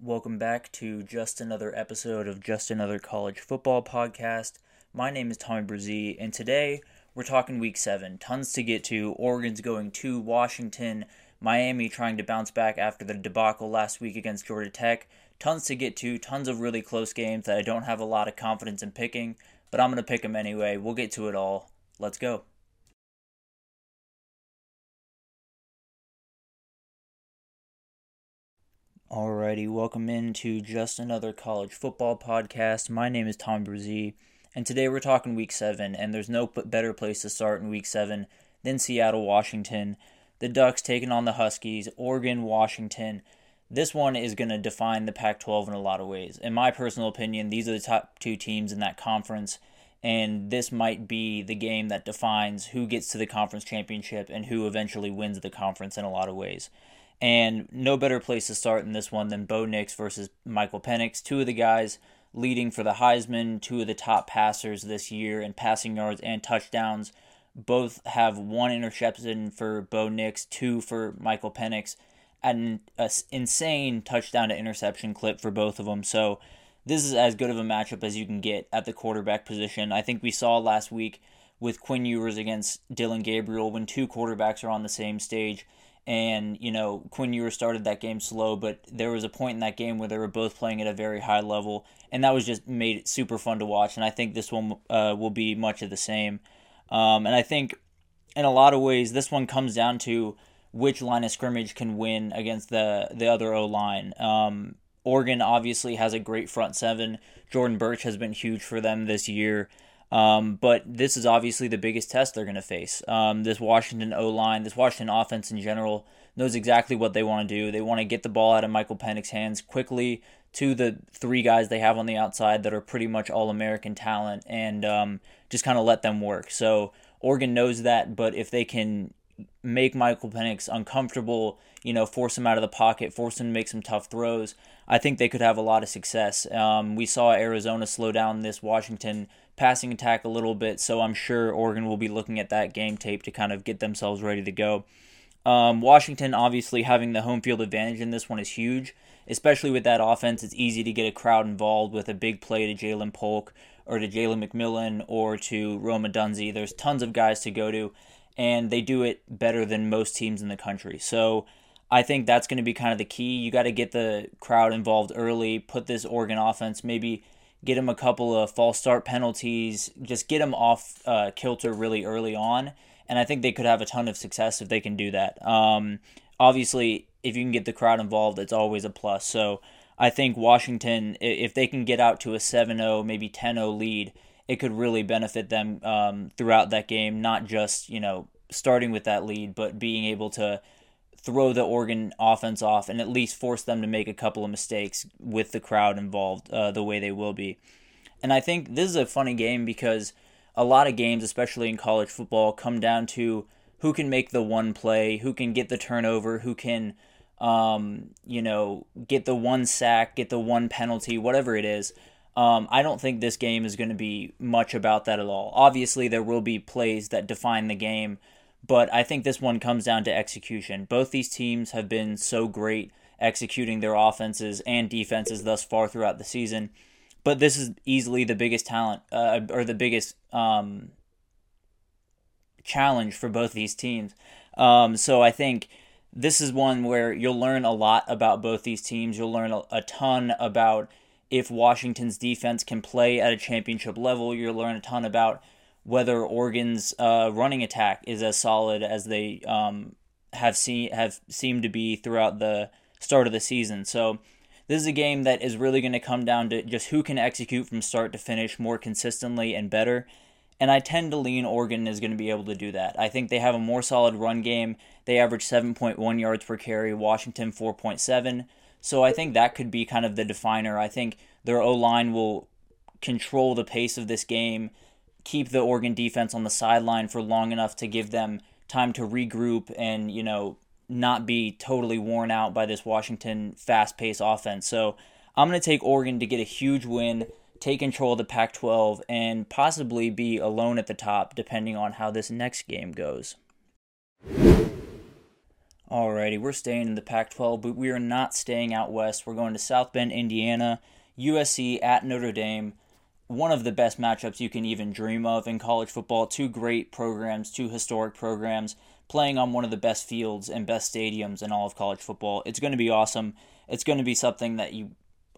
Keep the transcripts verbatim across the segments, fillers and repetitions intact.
Welcome back to just another episode of Just Another College Football Podcast. My name is Tommy Brzee, and today we're talking Week seven. Tons to get to. Oregon's going to Washington. Miami trying to bounce back after the debacle last week against Georgia Tech. Tons to get to. Tons of really close games that I don't have a lot of confidence in picking, but I'm going to pick them anyway. We'll get to it all. Let's go. Alrighty, welcome into Just Another College Football Podcast. My name is Tom Brzee, and today we're talking Week seven, and there's no better place to start in Week seven than Seattle, Washington. The Ducks taking on the Huskies, Oregon, Washington. This one is going to define the Pac twelve in a lot of ways. In my personal opinion, these are the top two teams in that conference, and this might be the game that defines who gets to the conference championship and who eventually wins the conference in a lot of ways. And no better place to start in this one than Bo Nix versus Michael Penix, two of the guys leading for the Heisman, two of the top passers this year in passing yards and touchdowns. Both have one interception for Bo Nix, two for Michael Penix, and an insane touchdown to interception clip for both of them. So this is as good of a matchup as you can get at the quarterback position. I think we saw last week with Quinn Ewers against Dylan Gabriel when two quarterbacks are on the same stage. And, you know, Quinn Ewers started that game slow, but there was a point in that game where they were both playing at a very high level, and that was just made it super fun to watch, and I think this one uh, will be much of the same. Um, and I think, in a lot of ways, this one comes down to which line of scrimmage can win against the, the other O-line. Um, Oregon obviously has a great front seven. Jordan Birch has been huge for them this year. Um, but this is obviously the biggest test they're going to face. Um, this Washington O-line, this Washington offense in general, knows exactly what they want to do. They want to get the ball out of Michael Penix's hands quickly to the three guys they have on the outside that are pretty much all-American talent and um, just kind of let them work. So Oregon knows that, but if they can make Michael Penix uncomfortable, you know, force him out of the pocket, force him to make some tough throws, I think they could have a lot of success. Um, we saw Arizona slow down this Washington passing attack a little bit, so I'm sure Oregon will be looking at that game tape to kind of get themselves ready to go. Um, Washington, obviously, having the home field advantage in this one is huge, especially with that offense. It's easy to get a crowd involved with a big play to Jalen Polk or to Jalen McMillan or to Roma Dunsey. There's tons of guys to go to, and they do it better than most teams in the country. So I think that's going to be kind of the key. You got to get the crowd involved early, put this Oregon offense, maybe get them a couple of false start penalties, just get them off uh, kilter really early on, and I think they could have a ton of success if they can do that. Um, obviously, if you can get the crowd involved, it's always a plus. So I think Washington, if they can get out to a seven oh, maybe ten oh lead, it could really benefit them um, throughout that game, not just, you know, starting with that lead, but being able to throw the Oregon offense off and at least force them to make a couple of mistakes with the crowd involved uh, the way they will be. And I think this is a funny game because a lot of games, especially in college football, come down to who can make the one play, who can get the turnover, who can, um, you know, get the one sack, get the one penalty, whatever it is. Um, I don't think this game is going to be much about that at all. Obviously, there will be plays that define the game, but I think this one comes down to execution. Both these teams have been so great executing their offenses and defenses thus far throughout the season, but this is easily the biggest talent uh, or the biggest um, challenge for both these teams. Um, so I think this is one where you'll learn a lot about both these teams. You'll learn a ton about if Washington's defense can play at a championship level. You'll learn a ton about whether Oregon's uh, running attack is as solid as they um, have seen have seemed to be throughout the start of the season. So this is a game that is really going to come down to just who can execute from start to finish more consistently and better. And I tend to lean Oregon is going to be able to do that. I think they have a more solid run game. They average seven point one yards per carry, Washington four point seven. So I think that could be kind of the definer. I think their O-line will control the pace of this game, keep the Oregon defense on the sideline for long enough to give them time to regroup and, you know, not be totally worn out by this Washington fast-paced offense. So I'm going to take Oregon to get a huge win, take control of the Pac twelve, and possibly be alone at the top depending on how this next game goes. Alrighty, we're staying in the Pac twelve, but we are not staying out west. We're going to South Bend, Indiana, U S C at Notre Dame. One of the best matchups you can even dream of in college football. Two great programs, two historic programs, playing on one of the best fields and best stadiums in all of college football. It's going to be awesome. It's going to be something that you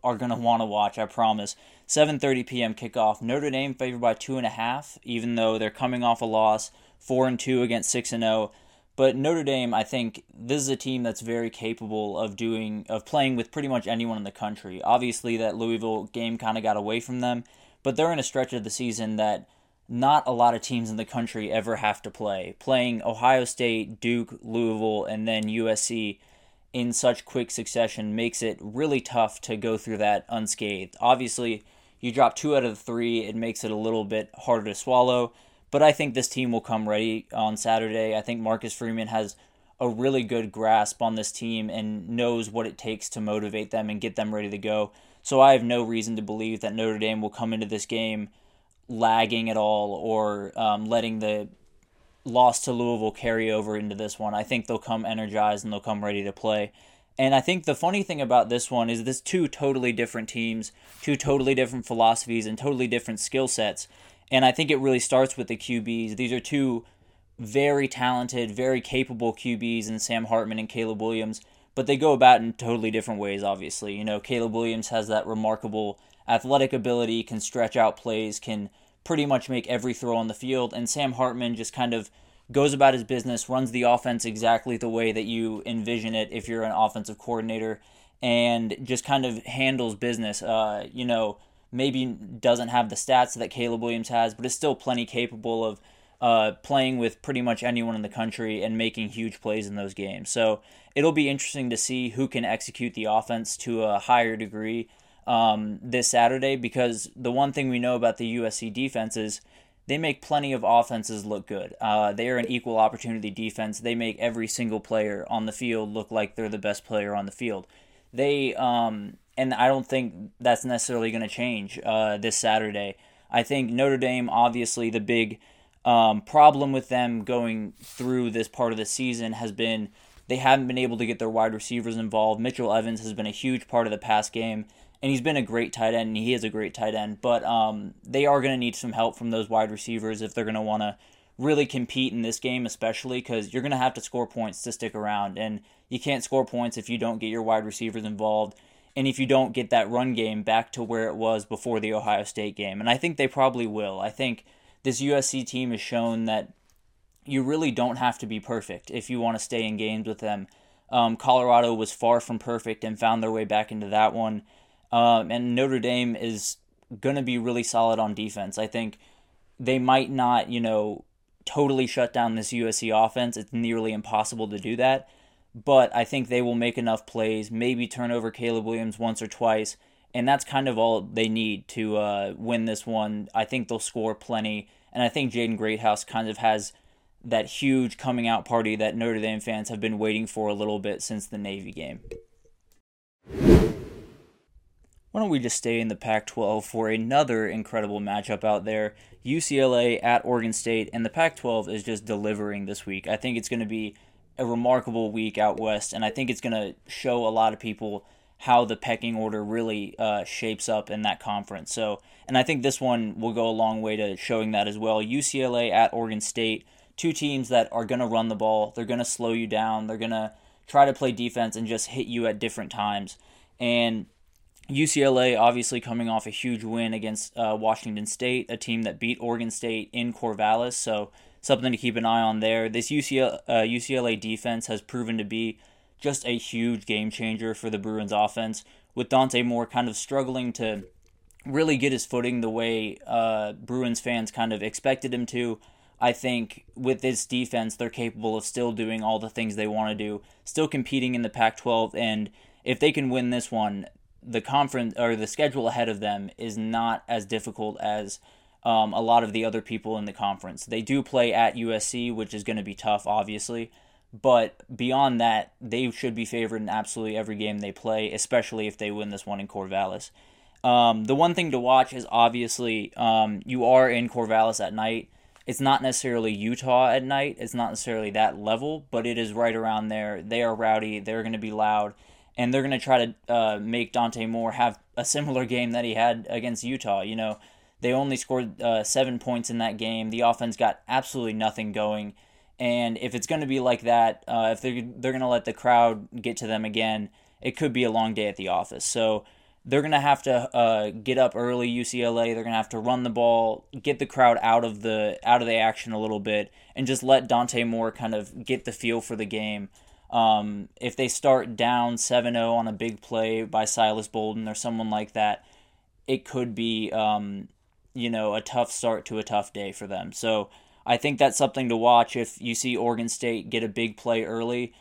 are going to want to watch, I promise. seven thirty p.m. kickoff. Notre Dame favored by two and a half, even though they're coming off a loss, four and two against six and zero. But Notre Dame, I think, this is a team that's very capable of doing, of playing with pretty much anyone in the country. Obviously, that Louisville game kind of got away from them, but they're in a stretch of the season that not a lot of teams in the country ever have to play. Playing Ohio State, Duke, Louisville, and then U S C in such quick succession makes it really tough to go through that unscathed. Obviously, you drop two out of the three, it makes it a little bit harder to swallow. But I think this team will come ready on Saturday. I think Marcus Freeman has a really good grasp on this team and knows what it takes to motivate them and get them ready to go. So I have no reason to believe that Notre Dame will come into this game lagging at all or um, letting the loss to Louisville carry over into this one. I think they'll come energized and they'll come ready to play. And I think the funny thing about this one is this two totally different teams, two totally different philosophies, and totally different skill sets. And I think it really starts with the Q Bs. These are two very talented, very capable Q Bs in Sam Hartman and Caleb Williams, but they go about in totally different ways, obviously. You know, Caleb Williams has that remarkable athletic ability, can stretch out plays, can pretty much make every throw on the field, and Sam Hartman just kind of goes about his business, runs the offense exactly the way that you envision it if you're an offensive coordinator, and just kind of handles business, uh, you know, maybe doesn't have the stats that Caleb Williams has, but is still plenty capable of uh, playing with pretty much anyone in the country and making huge plays in those games. So it'll be interesting to see who can execute the offense to a higher degree um, this Saturday, because the one thing we know about the U S C defense is they make plenty of offenses look good. Uh, they are an equal opportunity defense. They make every single player on the field look like they're the best player on the field. They... Um, And I don't think that's necessarily going to change uh, this Saturday. I think Notre Dame, obviously, the big um, problem with them going through this part of the season has been they haven't been able to get their wide receivers involved. Mitchell Evans has been a huge part of the pass game, and he's been a great tight end, and he is a great tight end. But um, they are going to need some help from those wide receivers if they're going to want to really compete in this game, especially because you're going to have to score points to stick around. And you can't score points if you don't get your wide receivers involved, and if you don't get that run game back to where it was before the Ohio State game. And I think they probably will. I think this U S C team has shown that you really don't have to be perfect if you want to stay in games with them. Um, Colorado was far from perfect and found their way back into that one. Um, and Notre Dame is going to be really solid on defense. I think they might not, you know, totally shut down this U S C offense. It's nearly impossible to do that. But I think they will make enough plays, maybe turn over Caleb Williams once or twice, and that's kind of all they need to uh, win this one. I think they'll score plenty, and I think Jaden Greathouse kind of has that huge coming-out party that Notre Dame fans have been waiting for a little bit since the Navy game. Why don't we just stay in the Pac twelve for another incredible matchup out there, U C L A at Oregon State, and the Pac twelve is just delivering this week. I think it's going to be a remarkable week out west, and I think it's going to show a lot of people how the pecking order really uh, shapes up in that conference. So, and I think this one will go a long way to showing that as well. U C L A at Oregon State, two teams that are going to run the ball. They're going to slow you down. They're going to try to play defense and just hit you at different times. And U C L A obviously coming off a huge win against uh, Washington State, a team that beat Oregon State in Corvallis. So something to keep an eye on there. This U C L A, uh, U C L A defense has proven to be just a huge game changer for the Bruins offense, with Dante Moore kind of struggling to really get his footing the way uh, Bruins fans kind of expected him to. I think with this defense, they're capable of still doing all the things they want to do, still competing in the Pac twelve, and if they can win this one, the conference or the schedule ahead of them is not as difficult as Um, a lot of the other people in the conference. They do play at U S C, which is going to be tough, obviously. But beyond that, they should be favored in absolutely every game they play, especially if they win this one in Corvallis. Um, the one thing to watch is obviously um, you are in Corvallis at night. It's not necessarily Utah at night. It's not necessarily that level, but it is right around there. They are rowdy. They're going to be loud. And they're going to try to uh, make Dante Moore have a similar game that he had against Utah. You know, they only scored uh, seven points in that game. The offense got absolutely nothing going. And if it's going to be like that, uh, if they're, they're going to let the crowd get to them again, it could be a long day at the office. So they're going to have to uh, get up early, U C L A. They're going to have to run the ball, get the crowd out of the out of the action a little bit, and just let Dante Moore kind of get the feel for the game. Um, if they start down seven oh on a big play by Silas Bolden or someone like that, it could be um, you know, a tough start to a tough day for them. So I think that's something to watch. If you see Oregon State get a big play early,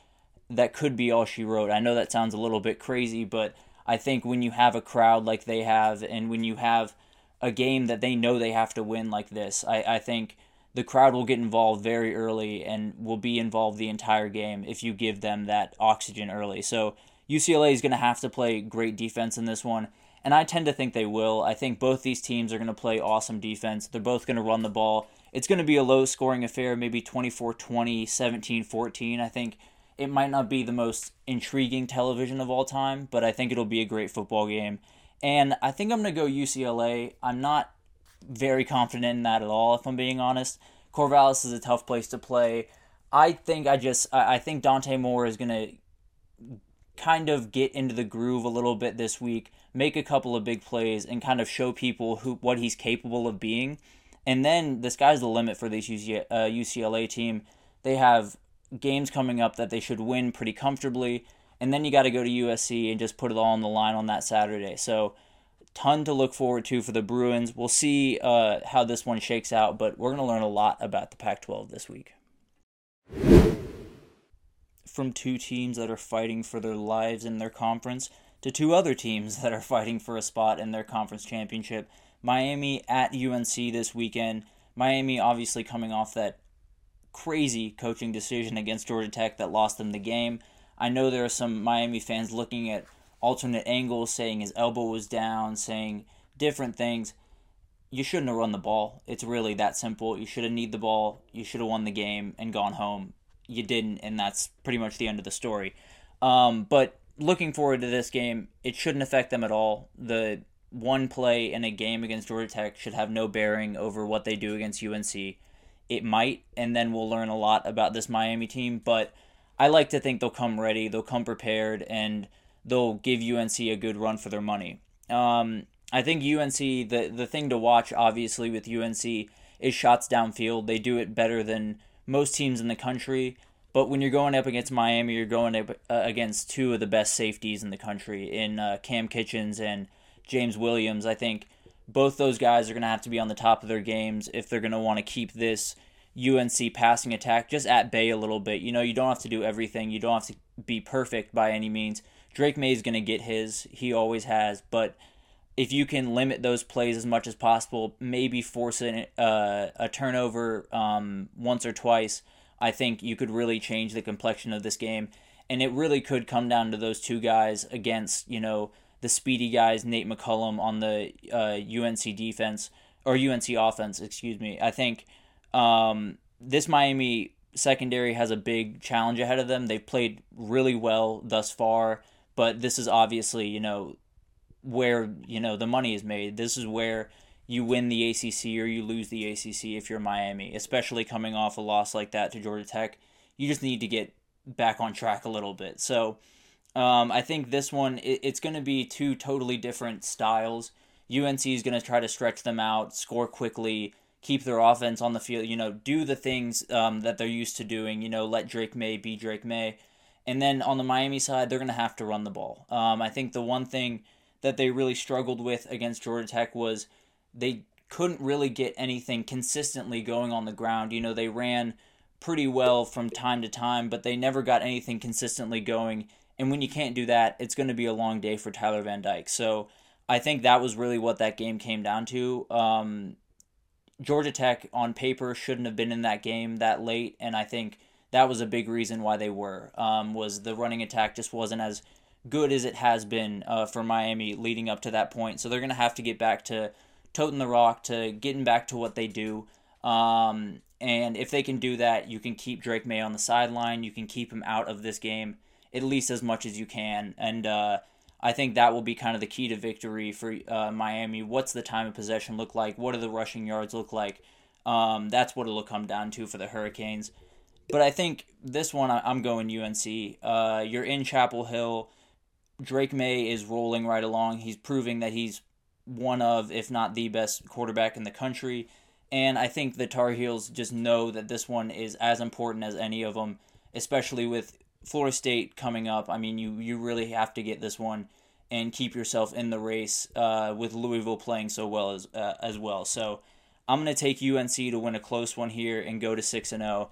that could be all she wrote. I know that sounds a little bit crazy, but I think when you have a crowd like they have and when you have a game that they know they have to win like this, I, I think the crowd will get involved very early and will be involved the entire game if you give them that oxygen early. So U C L A is going to have to play great defense in this one, and I tend to think they will. I think both these teams are going to play awesome defense. They're both going to run the ball. It's going to be a low-scoring affair, maybe twenty-four twenty, seventeen fourteen. I think it might not be the most intriguing television of all time, but I think it'll be a great football game. And I think I'm going to go U C L A. I'm not very confident in that at all, if I'm being honest. Corvallis is a tough place to play. I think I just I think Dante Moore is going to kind of get into the groove a little bit this week, make a couple of big plays, and kind of show people who what he's capable of being. And then the sky's the limit for this U C L A team. They have games coming up that they should win pretty comfortably. And then you got to go to U S C and just put it all on the line on that Saturday. So ton to look forward to for the Bruins. We'll see uh, how this one shakes out, but we're going to learn a lot about the Pac twelve this week. From two teams that are fighting for their lives in their conference to two other teams that are fighting for a spot in their conference championship, Miami at U N C this weekend. Miami obviously coming off that crazy coaching decision against Georgia Tech that lost them the game. I know there are some Miami fans looking at alternate angles, saying his elbow was down, saying different things. You shouldn't have run the ball. It's really that simple. You should have kneed the ball. You should have won the game and gone home. You didn't, and that's pretty much the end of the story. Um, but looking forward to this game, it shouldn't affect them at all. The one play in a game against Georgia Tech should have no bearing over what they do against U N C. It might, and then we'll learn a lot about this Miami team, but I like to think they'll come ready, they'll come prepared, and they'll give U N C a good run for their money. Um, I think U N C, the, the thing to watch, obviously, with U N C is shots downfield. They do it better than most teams in the country, but when you're going up against Miami, you're going up against two of the best safeties in the country, in uh, Cam Kitchens and James Williams. I think both those guys are going to have to be on the top of their games if they're going to want to keep this U N C passing attack just at bay a little bit. You know, you don't have to do everything. You don't have to be perfect by any means. Drake May is going to get his. He always has. But if you can limit those plays as much as possible, maybe force an, uh, a turnover um, once or twice, I think you could really change the complexion of this game. And it really could come down to those two guys against, you know, the speedy guys, Nate McCullum on the uh, U N C defense, or U N C offense, excuse me. I think um, this Miami secondary has a big challenge ahead of them. They've played really well thus far, but this is obviously, you know, where, you know, the money is made. This is where you win the A C C or you lose the A C C if you're Miami, especially coming off a loss like that to Georgia Tech. You just need to get back on track a little bit. So Um, I think this one, it, it's going to be two totally different styles. U N C is going to try to stretch them out, score quickly, keep their offense on the field, you know, do the things um, that they're used to doing, you know, let Drake May be Drake May. And then on the Miami side, they're going to have to run the ball. Um, I think the one thing that they really struggled with against Georgia Tech was they couldn't really get anything consistently going on the ground. You know, they ran pretty well from time to time, but they never got anything consistently going. And when you can't do that, it's going to be a long day for Tyler Van Dyke. So I think that was really what that game came down to. Um, Georgia Tech, on paper, shouldn't have been in that game that late, and I think that was a big reason why they were, um, was the running attack just wasn't as good as it has been uh, for Miami leading up to that point. So they're going to have to get back to toting the rock, to getting back to what they do. Um, and if they can do that, you can keep Drake May on the sideline. You can keep him out of this game at least as much as you can. And uh, I think that will be kind of the key to victory for uh, Miami. What's the time of possession look like? What do the rushing yards look like? Um, that's what it'll come down to for the Hurricanes. But I think this one, I'm going U N C. Uh, you're in Chapel Hill. Drake May is rolling right along. He's proving that he's one of, if not the best quarterback in the country. And I think the Tar Heels just know that this one is as important as any of them, especially with Florida State coming up. I mean, you, you really have to get this one and keep yourself in the race uh, with Louisville playing so well as uh, as well. So I'm going to take U N C to win a close one here and go to six and oh.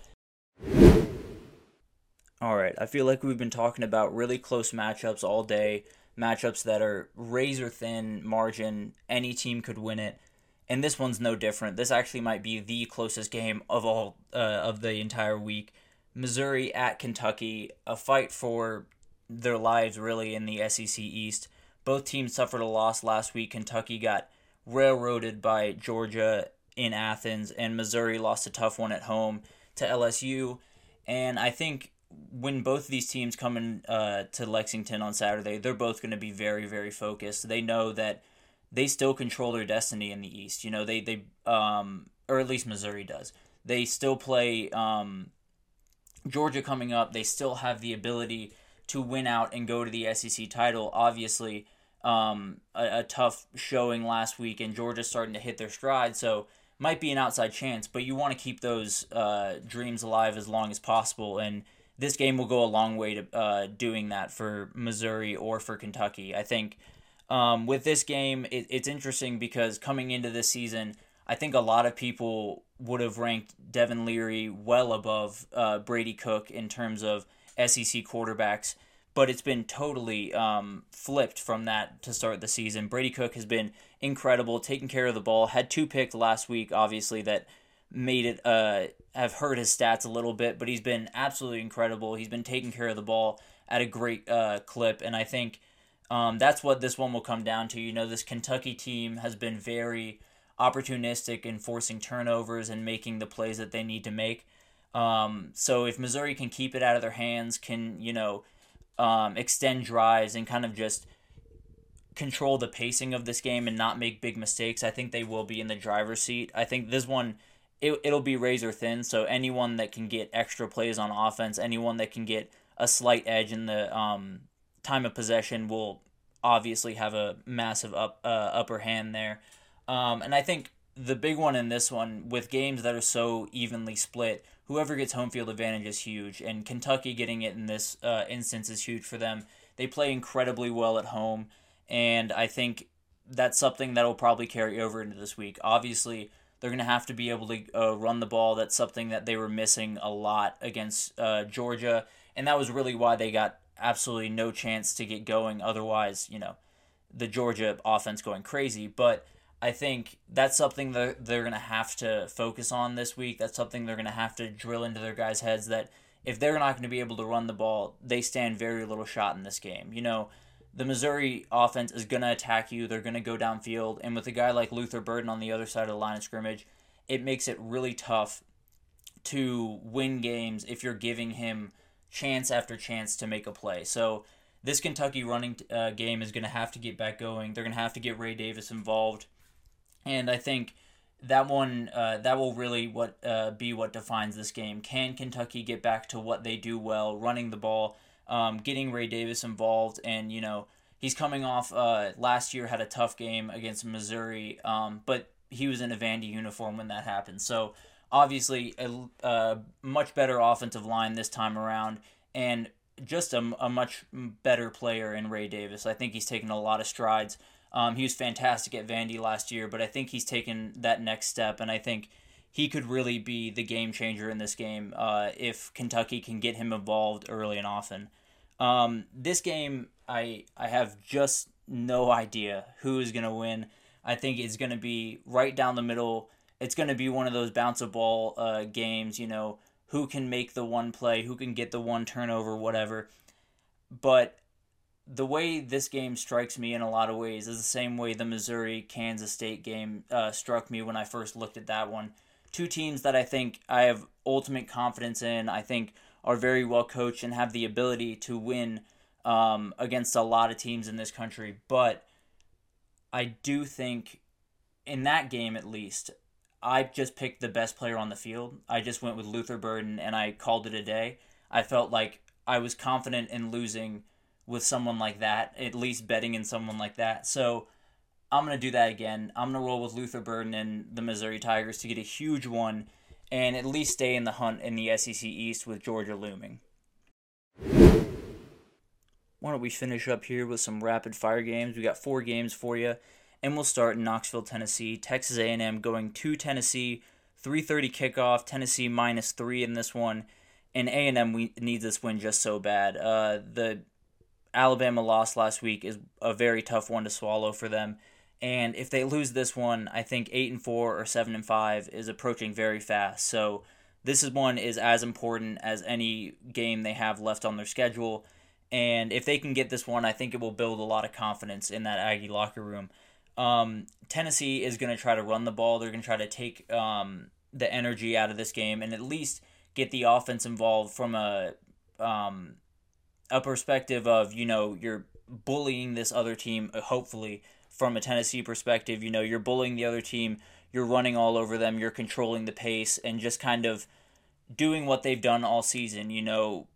All right, I feel like we've been talking about really close matchups all day, matchups that are razor-thin margin, any team could win it, and this one's no different. This actually might be the closest game of all uh, of the entire week. Missouri at Kentucky, a fight for their lives really in the S E C East. Both teams suffered a loss last week. Kentucky got railroaded by Georgia in Athens, and Missouri lost a tough one at home to L S U, and I think when both of these teams come in uh, to Lexington on Saturday, they're both going to be very, very focused. They know that they still control their destiny in the East. You know, they they um, or at least Missouri does. They still play um, Georgia coming up. They still have the ability to win out and go to the S E C title. Obviously, um, a, a tough showing last week, and Georgia's starting to hit their stride. So might be an outside chance, but you want to keep those uh, dreams alive as long as possible, and this game will go a long way to uh, doing that for Missouri or for Kentucky. I think um, with this game, it, it's interesting because coming into this season, I think a lot of people would have ranked Devin Leary well above uh, Brady Cook in terms of S E C quarterbacks, but it's been totally um, flipped from that to start the season. Brady Cook has been incredible, taking care of the ball, had two picks last week, obviously, that made it uh have hurt his stats a little bit, but he's been absolutely incredible. He's been taking care of the ball at a great uh clip, and I think um that's what this one will come down to. You know, this Kentucky team has been very opportunistic in forcing turnovers and making the plays that they need to make. Um so if Missouri can keep it out of their hands, can, you know, um extend drives and kind of just control the pacing of this game and not make big mistakes, I think they will be in the driver's seat. I think this one, It, it'll be razor thin, so anyone that can get extra plays on offense, anyone that can get a slight edge in the um, time of possession will obviously have a massive up uh, upper hand there. Um, and I think the big one in this one, with games that are so evenly split, whoever gets home field advantage is huge, and Kentucky getting it in this uh, instance is huge for them. They play incredibly well at home, and I think that's something that will probably carry over into this week. Obviously, they're going to have to be able to uh, run the ball. That's something that they were missing a lot against uh, Georgia, and that was really why they got absolutely no chance to get going. Otherwise, you know, the Georgia offense going crazy. But I think that's something that they're going to have to focus on this week. That's something they're going to have to drill into their guys' heads, that if they're not going to be able to run the ball, they stand very little shot in this game. You know, the Missouri offense is going to attack you. They're going to go downfield. And with a guy like Luther Burden on the other side of the line of scrimmage, it makes it really tough to win games if you're giving him chance after chance to make a play. So this Kentucky running uh, game is going to have to get back going. They're going to have to get Ray Davis involved. And I think that one, uh, that will really what uh, be what defines this game. Can Kentucky get back to what they do well, running the ball, Um, getting Ray Davis involved? And, you know, he's coming off uh, last year had a tough game against Missouri, um, but he was in a Vandy uniform when that happened. So obviously a, a much better offensive line this time around, and just a, a much better player in Ray Davis. I think he's taken a lot of strides. Um, he was fantastic at Vandy last year, but I think he's taken that next step, and I think he could really be the game changer in this game uh, if Kentucky can get him involved early and often. Um, this game, I I have just no idea who is going to win. I think it's going to be right down the middle. It's going to be one of those bounce-a-ball uh, games, you know, who can make the one play, who can get the one turnover, whatever. But the way this game strikes me in a lot of ways is the same way the Missouri-Kansas State game uh, struck me when I first looked at that one. two teams that I think I have ultimate confidence in, I think are very well coached and have the ability to win um, against a lot of teams in this country. But I do think in that game, at least, I just picked the best player on the field. I just went with Luther Burden and I called it a day. I felt like I was confident in losing with someone like that, at least betting in someone like that. So I'm going to do that again. I'm going to roll with Luther Burden and the Missouri Tigers to get a huge one and at least stay in the hunt in the S E C East with Georgia looming. Why don't we finish up here with some rapid-fire games. We got four games for you, and we'll start in Knoxville, Tennessee. Texas A and M going to Tennessee, three thirty kickoff, Tennessee minus three in this one, and A and M we need this win just so bad. Uh, the Alabama loss last week is a very tough one to swallow for them, and if they lose this one, I think eight and four or seven and five is approaching very fast, so this one is as important as any game they have left on their schedule, and if they can get this one, I think it will build a lot of confidence in that Aggie locker room. Um, Tennessee is going to try to run the ball. They're going to try to take um, the energy out of this game and at least get the offense involved from a um, a perspective of, you know, you're bullying this other team, hopefully, from a Tennessee perspective. You know, you're bullying the other team, you're running all over them, you're controlling the pace, and just kind of doing what they've done all season, you know,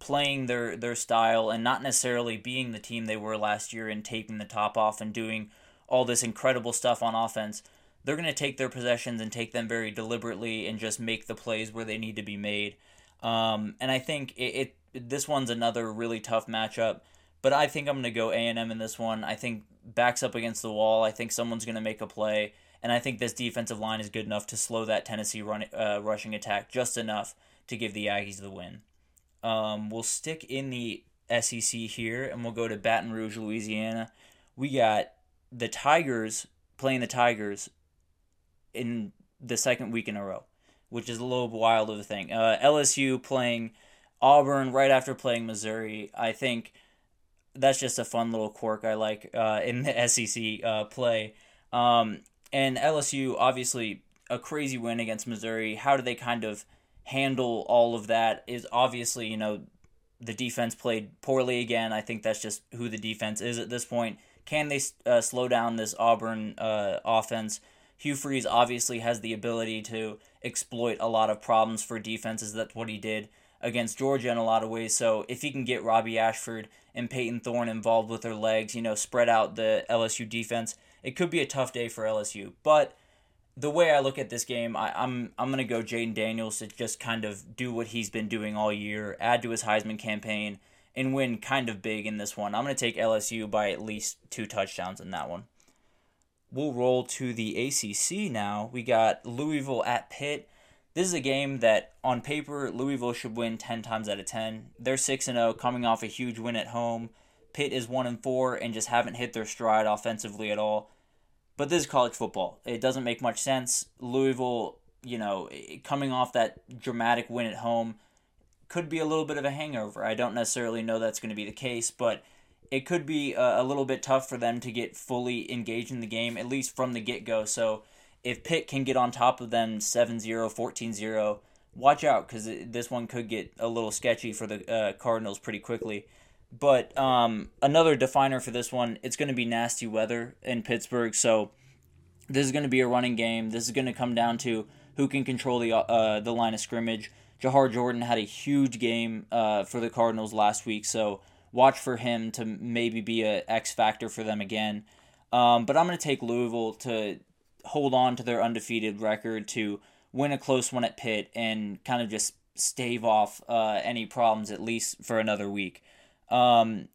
playing their, their style and not necessarily being the team they were last year and taking the top off and doing all this incredible stuff on offense. They're going to take their possessions and take them very deliberately and just make the plays where they need to be made. Um, and I think it, it this one's another really tough matchup, but I think I'm going to go A and M in this one. I think backs up against the wall. I think someone's going to make a play, and I think this defensive line is good enough to slow that Tennessee run, uh, rushing attack just enough to give the Aggies the win. Um, we'll stick in the S E C here, and we'll go to Baton Rouge, Louisiana. We got the Tigers playing the Tigers in the second week in a row, which is a little wild of a thing. Uh, L S U playing Auburn right after playing Missouri. I think that's just a fun little quirk I like uh, in the S E C uh, play. Um, and L S U, obviously, a crazy win against Missouri. How do they kind of handle all of that is obviously, you know, the defense played poorly again. I think that's just who the defense is at this point. Can they uh, slow down this Auburn uh, offense? Hugh Freeze obviously has the ability to exploit a lot of problems for defenses. That's what he did against Georgia in a lot of ways. So if he can get Robbie Ashford and Peyton Thorne involved with their legs, you know, spread out the L S U defense, it could be a tough day for L S U. But the way I look at this game, I, I'm I'm going to go Jaden Daniels to just kind of do what he's been doing all year, add to his Heisman campaign, and win kind of big in this one. I'm going to take L S U by at least two touchdowns in that one. We'll roll to the A C C now. We got Louisville at Pitt. This is a game that, on paper, Louisville should win ten times out of ten. They're six and oh, coming off a huge win at home. Pitt is one and four and just haven't hit their stride offensively at all. But this is college football. It doesn't make much sense. Louisville, you know, coming off that dramatic win at home could be a little bit of a hangover. I don't necessarily know that's going to be the case, but it could be a little bit tough for them to get fully engaged in the game, at least from the get-go. So if Pitt can get on top of them seven zero, fourteen zero, watch out, because this one could get a little sketchy for the uh, Cardinals pretty quickly. But um, another definer for this one, it's going to be nasty weather in Pittsburgh. So this is going to be a running game. This is going to come down to who can control the uh, the line of scrimmage. Jahar Jordan had a huge game uh, for the Cardinals last week. So watch for him to maybe be an X factor for them again. Um, but I'm going to take Louisville to hold on to their undefeated record, to win a close one at Pitt and kind of just stave off uh, any problems at least for another week. Um,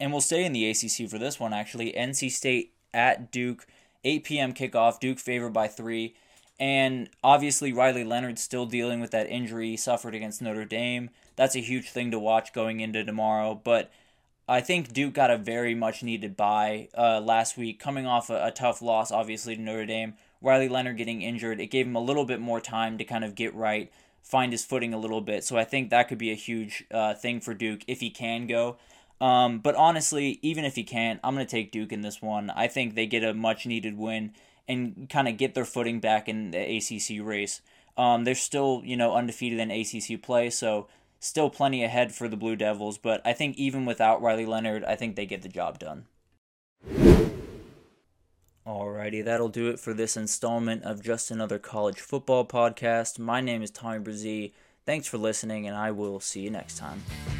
and we'll stay in the A C C for this one, actually. N C State at Duke, eight p.m. kickoff. Duke favored by three. And obviously, Riley Leonard still dealing with that injury he suffered against Notre Dame. That's a huge thing to watch going into tomorrow. But I think Duke got a very much needed bye uh, last week, coming off a, a tough loss, obviously, to Notre Dame. Riley Leonard getting injured, it gave him a little bit more time to kind of get right, find his footing a little bit. So I think that could be a huge uh, thing for Duke if he can go. Um, but honestly, even if he can't, I'm going to take Duke in this one. I think they get a much-needed win, and kind of get their footing back in the A C C race. Um, they're still, you know, undefeated in A C C play, so still plenty ahead for the Blue Devils. But I think even without Riley Leonard, I think they get the job done. Alrighty, that'll do it for this installment of Just Another College Football Podcast. My name is Tommy Brzee. Thanks for listening, and I will see you next time.